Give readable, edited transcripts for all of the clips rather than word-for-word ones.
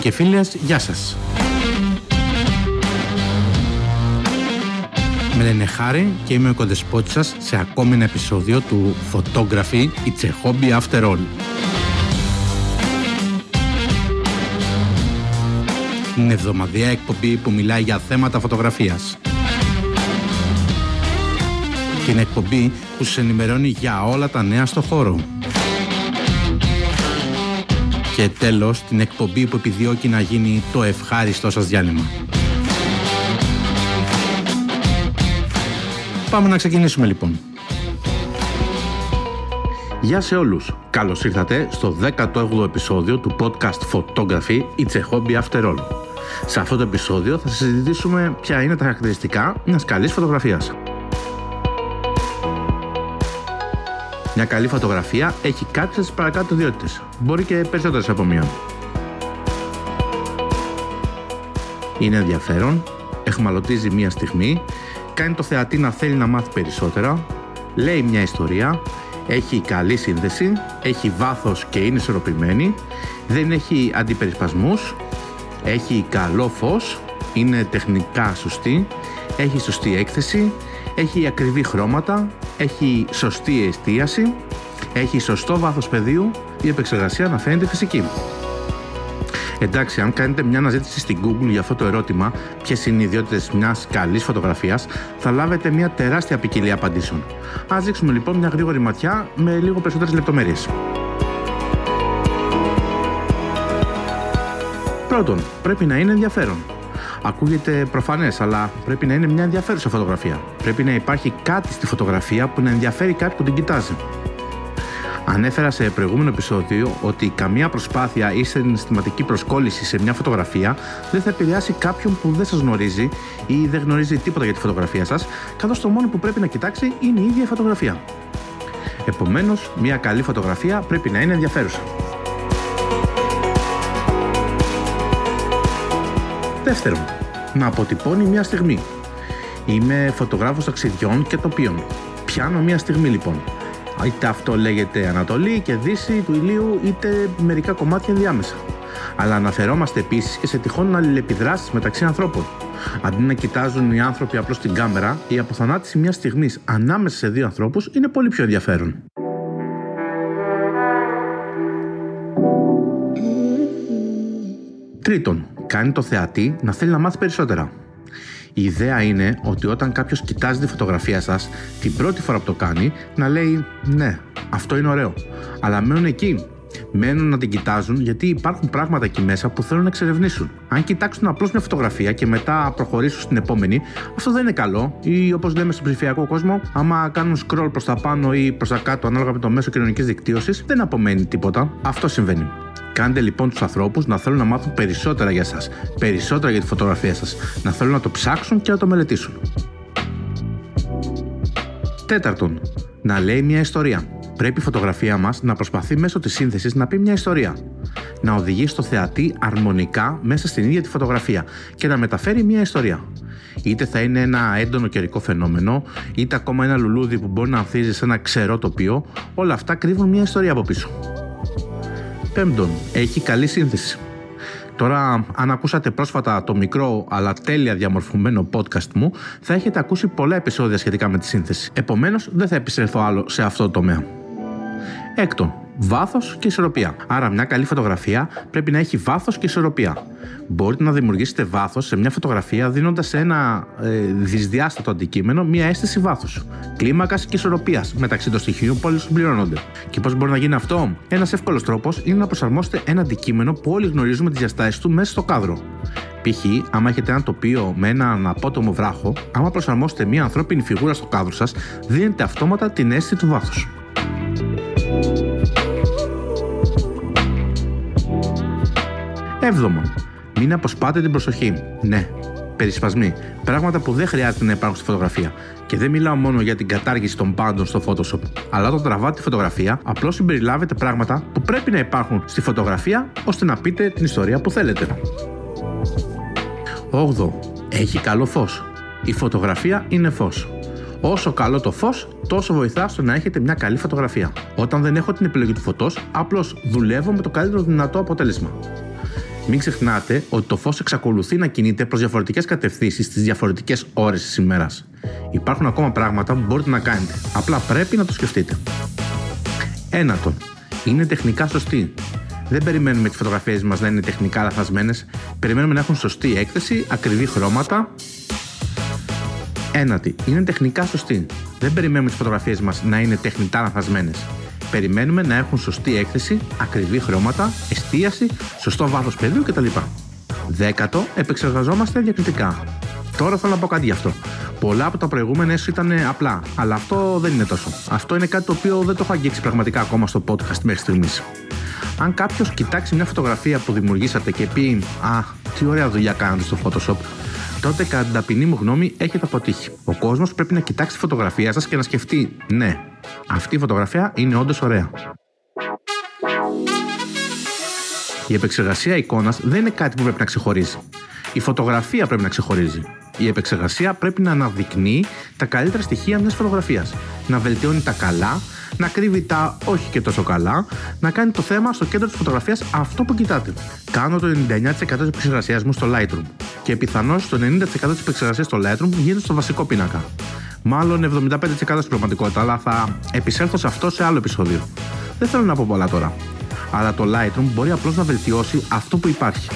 και φίλες, γεια σας. Με λένε Χάρη και είμαι ο οικοδεσπότης σας σε ακόμη ένα επεισόδιο του Photography, it's a hobby after all. Είναι εβδομαδιαία εκπομπή που μιλάει για θέματα φωτογραφίας. Και είναι εκπομπή που σας ενημερώνει για όλα τα νέα στο χώρο. Και τέλος, την εκπομπή που επιδιώκει να γίνει το ευχάριστό σας διάλειμμα. Πάμε να ξεκινήσουμε λοιπόν. Γεια σε όλους. Καλώς ήρθατε στο 18ο επεισόδιο του podcast Photography, it's a hobby after all. Σε αυτό το επεισόδιο θα συζητήσουμε ποια είναι τα χαρακτηριστικά μιας καλής φωτογραφίας. Μια καλή φωτογραφία έχει κάποιες παρακάτω ιδιότητες, μπορεί και περισσότερες από μία. Είναι ενδιαφέρον, εχμαλωτίζει μία στιγμή, κάνει το θεατή να θέλει να μάθει περισσότερα, λέει μια ιστορία, έχει καλή σύνδεση, έχει βάθος και είναι ισορροπημένη, δεν έχει αντιπερισπασμούς, έχει καλό φως, είναι τεχνικά σωστή, έχει σωστή έκθεση, έχει ακριβή χρώματα, έχει σωστή εστίαση, έχει σωστό βάθος πεδίου, η επεξεργασία να φαίνεται φυσική. Εντάξει, αν κάνετε μια αναζήτηση στην Google για αυτό το ερώτημα, ποιες είναι οι ιδιότητες μιας καλής φωτογραφίας, θα λάβετε μια τεράστια ποικιλία απαντήσεων. Ας ρίξουμε λοιπόν μια γρήγορη ματιά με λίγο περισσότερες λεπτομέρειες. Πρώτον, πρέπει να είναι ενδιαφέρον. Ακούγεται προφανές, αλλά πρέπει να είναι μια ενδιαφέρουσα φωτογραφία. Πρέπει να υπάρχει κάτι στη φωτογραφία που να ενδιαφέρει κάποιον που την κοιτάζει. Ανέφερα σε προηγούμενο επεισόδιο ότι καμία προσπάθεια ή συναισθηματική προσκόλληση σε μια φωτογραφία δεν θα επηρεάσει κάποιον που δεν σας γνωρίζει ή δεν γνωρίζει τίποτα για τη φωτογραφία σας, καθώς το μόνο που πρέπει να κοιτάξει είναι η ίδια η φωτογραφία. Επομένως, μια καλή φωτογραφία πρέπει να είναι ενδιαφέρουσα. Δεύτερον, να αποτυπώνει μια στιγμή. Είμαι φωτογράφος ταξιδιών και τοπίων. Πιάνω μια στιγμή λοιπόν. Είτε αυτό λέγεται Ανατολή και Δύση του ηλίου, είτε μερικά κομμάτια ενδιάμεσα. Αλλά αναφερόμαστε επίσης και σε τυχόν αλληλεπιδράσεις μεταξύ ανθρώπων. Αντί να κοιτάζουν οι άνθρωποι απλώς την κάμερα, η αποθανάτηση μιας στιγμής ανάμεσα σε δύο ανθρώπους είναι πολύ πιο ενδιαφέρον. Τρίτον, κάνει το θεατή να θέλει να μάθει περισσότερα. Η ιδέα είναι ότι όταν κάποιος κοιτάζει τη φωτογραφία σας, την πρώτη φορά που το κάνει, να λέει «Ναι, αυτό είναι ωραίο», αλλά μένουν εκεί. Μένουν να την κοιτάζουν γιατί υπάρχουν πράγματα εκεί μέσα που θέλουν να εξερευνήσουν. Αν κοιτάξουν απλώς μια φωτογραφία και μετά προχωρήσουν στην επόμενη, αυτό δεν είναι καλό, ή όπως λέμε στον ψηφιακό κόσμο, άμα κάνουν scroll προς τα πάνω ή προς τα κάτω ανάλογα με το μέσο κοινωνικής δικτύωσης, δεν απομένει τίποτα. Αυτό συμβαίνει. Κάντε λοιπόν τους ανθρώπους να θέλουν να μάθουν περισσότερα για σας, περισσότερα για τη φωτογραφία σας, να θέλουν να το ψάξουν και να το μελετήσουν. Τέταρτον, να λέει μια ιστορία. Πρέπει η φωτογραφία μας να προσπαθεί μέσω της σύνθεσης να πει μια ιστορία. Να οδηγεί στο θεατή αρμονικά μέσα στην ίδια τη φωτογραφία και να μεταφέρει μια ιστορία. Είτε θα είναι ένα έντονο καιρικό φαινόμενο, είτε ακόμα ένα λουλούδι που μπορεί να ανθίζει σε ένα ξερό τοπίο, όλα αυτά κρύβουν μια ιστορία από πίσω. Πέμπτον, έχει καλή σύνθεση. Τώρα, αν ακούσατε πρόσφατα το μικρό αλλά τέλεια διαμορφωμένο podcast μου, θα έχετε ακούσει πολλά επεισόδια σχετικά με τη σύνθεση. Επομένως, δεν θα επιστρέφω άλλο σε αυτό το τομέα. Έκτον, βάθος και ισορροπία. Άρα, μια καλή φωτογραφία πρέπει να έχει βάθος και ισορροπία. Μπορείτε να δημιουργήσετε βάθος σε μια φωτογραφία δίνοντας σε ένα δυσδιάστατο αντικείμενο μια αίσθηση βάθους, κλίμακας και ισορροπίας μεταξύ των στοιχείων που όλοι συμπληρώνονται. Και πώς μπορεί να γίνει αυτό? Ένας εύκολος τρόπος είναι να προσαρμόσετε ένα αντικείμενο που όλοι γνωρίζουμε τις διαστάσεις του μέσα στο κάδρο. Π.χ., άμα έχετε ένα τοπίο με έναν απότομο βράχο, άμα προσαρμόσετε μια ανθρώπινη φιγούρα στο κάδρο σας, δίνετε αυτόματα την αίσθηση του βάθους. Έβδομον, μην αποσπάτε την προσοχή. Ναι, περισπασμοί. Πράγματα που δεν χρειάζεται να υπάρχουν στη φωτογραφία. Και δεν μιλάω μόνο για την κατάργηση των πάντων στο Photoshop. Αλλά όταν τραβάτε τη φωτογραφία, απλώς συμπεριλάβετε πράγματα που πρέπει να υπάρχουν στη φωτογραφία ώστε να πείτε την ιστορία που θέλετε. 8. Έχει καλό φως. Η φωτογραφία είναι φως. Όσο καλό το φως, τόσο βοηθά στο να έχετε μια καλή φωτογραφία. Όταν δεν έχω την επιλογή του φωτός, απλώς δουλεύω με το καλύτερο δυνατό αποτέλεσμα. Μην ξεχνάτε ότι το φως εξακολουθεί να κινείται προς διαφορετικές κατευθύνσεις στις διαφορετικές ώρες της ημέρας. Υπάρχουν ακόμα πράγματα που μπορείτε να κάνετε. Απλά πρέπει να το σκεφτείτε. Ένατο, είναι τεχνικά σωστή. Δεν περιμένουμε τις φωτογραφίες μας να είναι τεχνικά λαθασμένες. Περιμένουμε να έχουν σωστή έκθεση, ακριβή χρώματα. Ένατη, είναι τεχνικά σωστή. Δεν περιμένουμε τις φωτογραφίες μας να είναι τεχνητά λαθασμένες. Περιμένουμε να έχουν σωστή έκθεση, ακριβή χρώματα, εστίαση, σωστό βάθος πεδίου κτλ. Δέκατο, επεξεργαζόμαστε διακριτικά. Τώρα θέλω να πω κάτι γι' αυτό. Πολλά από τα προηγούμενα ήταν απλά, αλλά αυτό δεν είναι τόσο. Αυτό είναι κάτι το οποίο δεν το έχω αγγίξει πραγματικά ακόμα στο podcast μέχρι στιγμής. Αν κάποιος κοιτάξει μια φωτογραφία που δημιουργήσατε και πει «Α, τι ωραία δουλειά κάνατε στο Photoshop», τότε κατά την ταπεινή μου γνώμη έχετε αποτύχει. Ο κόσμος πρέπει να κοιτάξει τη φωτογραφία σας και να σκεφτεί «Ναι, αυτή η φωτογραφία είναι όντως ωραία». Η επεξεργασία εικόνας δεν είναι κάτι που πρέπει να ξεχωρίζει. Η φωτογραφία πρέπει να ξεχωρίζει. Η επεξεργασία πρέπει να αναδεικνύει τα καλύτερα στοιχεία μιας φωτογραφίας, να βελτιώνει τα καλά, να κρύβει τα όχι και τόσο καλά, να κάνει το θέμα στο κέντρο της φωτογραφίας αυτό που κοιτάτε. Κάνω το 99% της επεξεργασίας μου στο Lightroom και πιθανώς το 90% της επεξεργασίας στο Lightroom γίνεται στο βασικό πίνακα. Μάλλον 75% στην πραγματικότητα, αλλά θα επισέλθω σε αυτό σε άλλο επεισόδιο. Δεν θέλω να πω πολλά τώρα, αλλά το Lightroom μπορεί απλώς να βελτιώσει αυτό που υπάρχει.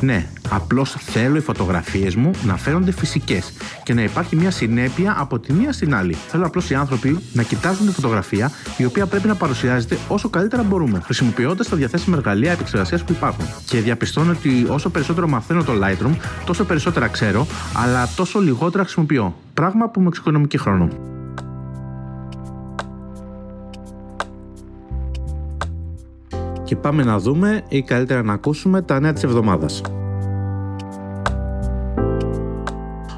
Ναι, απλώς θέλω οι φωτογραφίες μου να φαίνονται φυσικές και να υπάρχει μια συνέπεια από τη μία στην άλλη. Θέλω απλώς οι άνθρωποι να κοιτάζουν τη φωτογραφία, η οποία πρέπει να παρουσιάζεται όσο καλύτερα μπορούμε, χρησιμοποιώντας τα διαθέσιμα εργαλεία επεξεργασίας που υπάρχουν. Και διαπιστώνω ότι όσο περισσότερο μαθαίνω το Lightroom, τόσο περισσότερα ξέρω, αλλά τόσο λιγότερα χρησιμοποιώ. Πράγμα που μου εξοικονομεί και χρόνο. Και πάμε να δούμε ή καλύτερα να ακούσουμε τα νέα της εβδομάδας.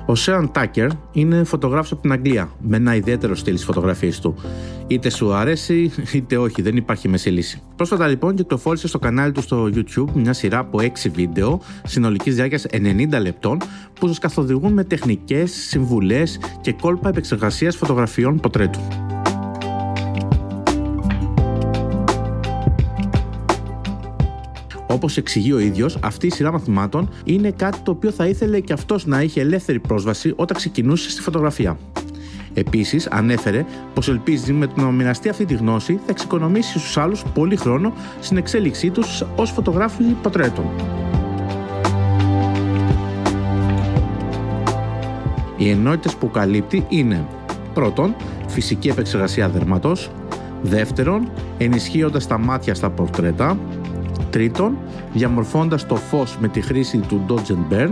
Ο Sean Tucker είναι φωτογράφος από την Αγγλία με ένα ιδιαίτερο στυλ στις φωτογραφίες του. Είτε σου αρέσει είτε όχι, δεν υπάρχει μεσή λύση. Πρόσφατα λοιπόν κυκλοφόρησε στο κανάλι του στο YouTube μια σειρά από 6 βίντεο συνολικής διάρκειας 90 λεπτών που σας καθοδηγούν με τεχνικές, συμβουλές και κόλπα επεξεργασίας φωτογραφιών ποτρέτου. Όπως εξηγεί ο ίδιος, αυτή η σειρά μαθημάτων είναι κάτι το οποίο θα ήθελε και αυτός να είχε ελεύθερη πρόσβαση όταν ξεκινούσε στη φωτογραφία. Επίσης, ανέφερε πως ελπίζει με το να μοιραστεί αυτή τη γνώση θα εξοικονομήσει στους άλλους πολύ χρόνο στην εξέλιξή τους ως φωτογράφοι ποτρέτων. Οι ενότητες που καλύπτει είναι: πρώτον, φυσική επεξεργασία δέρματος. Δεύτερον, ενισχύοντας τα μάτια στα πορτρέτα. Τρίτον, διαμορφώντας το φως με τη χρήση του Dodge and Burn.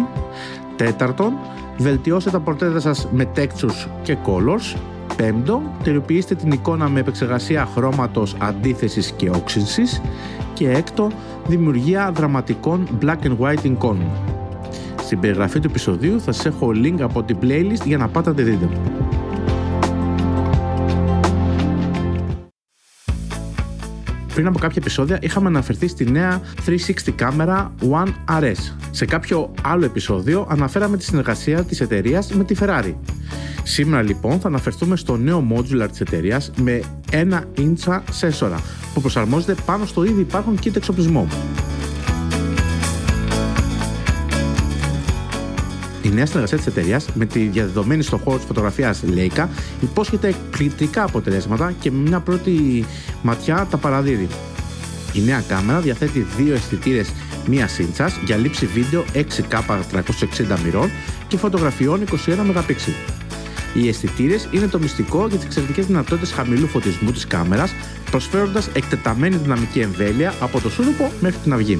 Τέταρτον, βελτιώστε τα πορτρέτα σας με textures και colors. Πέμπτον, τελειοποιήστε την εικόνα με επεξεργασία χρώματος, αντίθεσης και όξυνσης. Και έκτο, δημιουργία δραματικών black and white εικόνων. Στην περιγραφή του επεισοδίου θα σας έχω link από την playlist για να πάτε να τη δείτε. Πριν από κάποια επεισόδια είχαμε αναφερθεί στη νέα 360 κάμερα One RS. Σε κάποιο άλλο επεισόδιο αναφέραμε τη συνεργασία της εταιρείας με τη Ferrari. Σήμερα λοιπόν θα αναφερθούμε στο νέο modular της εταιρείας με ένα ίντσα σένσορα που προσαρμόζεται πάνω στο ήδη υπάρχον kit εξοπλισμό. Η νέα συνεργασία της εταιρείας με τη διαδεδομένη στο χώρο της φωτογραφίας Leica υπόσχεται εκπληκτικά αποτελέσματα και με μια πρώτη ματιά τα παραδίδει. Η νέα κάμερα διαθέτει 2 αισθητήρες 1 ίντσας για λήψη βίντεο 6K 360 μοιρών και φωτογραφιών 21MP. Οι αισθητήρες είναι το μυστικό για τις εξαιρετικές δυνατότητες χαμηλού φωτισμού της κάμερας, προσφέροντας εκτεταμένη δυναμική εμβέλεια από το σούρουπο μέχρι την αυγή.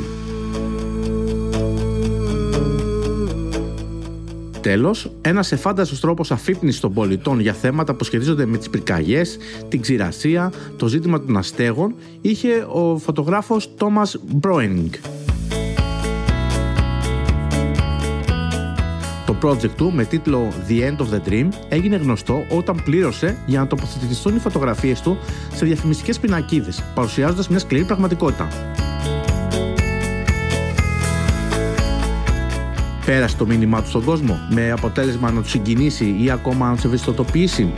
Τέλος, ένας εφάνταστος τρόπος αφύπνισης των πολιτών για θέματα που σχετίζονται με τις πυρκαγιές, την ξηρασία, το ζήτημα των αστέγων, είχε ο φωτογράφος Thomas Broening. Το project του με τίτλο The End of the Dream έγινε γνωστό όταν πλήρωσε για να τοποθετηθούν οι φωτογραφίες του σε διαφημιστικές πινακίδες, παρουσιάζοντας μια σκληρή πραγματικότητα. Πέρασε το μήνυμά του στον κόσμο, με αποτέλεσμα να του συγκινήσει ή ακόμα να του ευαισθητοποιήσει.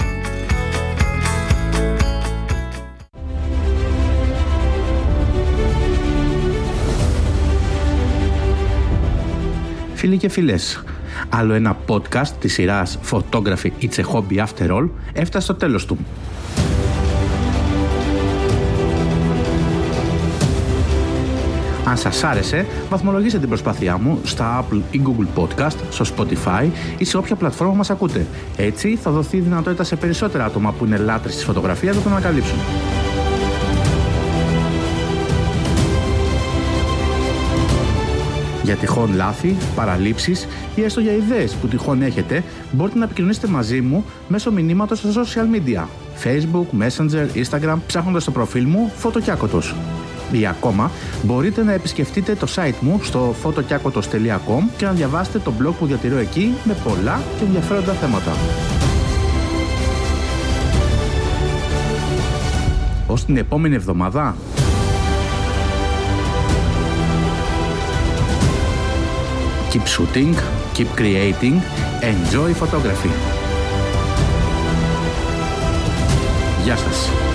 φίλοι και φίλες. Άλλο ένα podcast της σειράς Photography, it's a hobby after all έφτασε στο τέλος του. Αν σας άρεσε, βαθμολογήστε την προσπάθειά μου στα Apple ή Google Podcast, στο Spotify ή σε όποια πλατφόρμα μας ακούτε. Έτσι θα δοθεί δυνατότητα σε περισσότερα άτομα που είναι λάτρεις της φωτογραφίας να τον ανακαλύψουν. Για τυχόν λάθη, παραλήψεις ή έστω για ιδέες που τυχόν έχετε, μπορείτε να επικοινωνήσετε μαζί μου μέσω μηνύματος στα social media, Facebook, Messenger, Instagram, ψάχνοντας το προφίλ μου Φωτοκιάκωτος. Ή ακόμα, μπορείτε να επισκεφτείτε το site μου στο photokiakotos.com και να διαβάσετε το blog που διατηρώ εκεί με πολλά και ενδιαφέροντα θέματα. Ως την επόμενη εβδομάδα. Keep shooting, keep creating, enjoy photography. Γεια σας.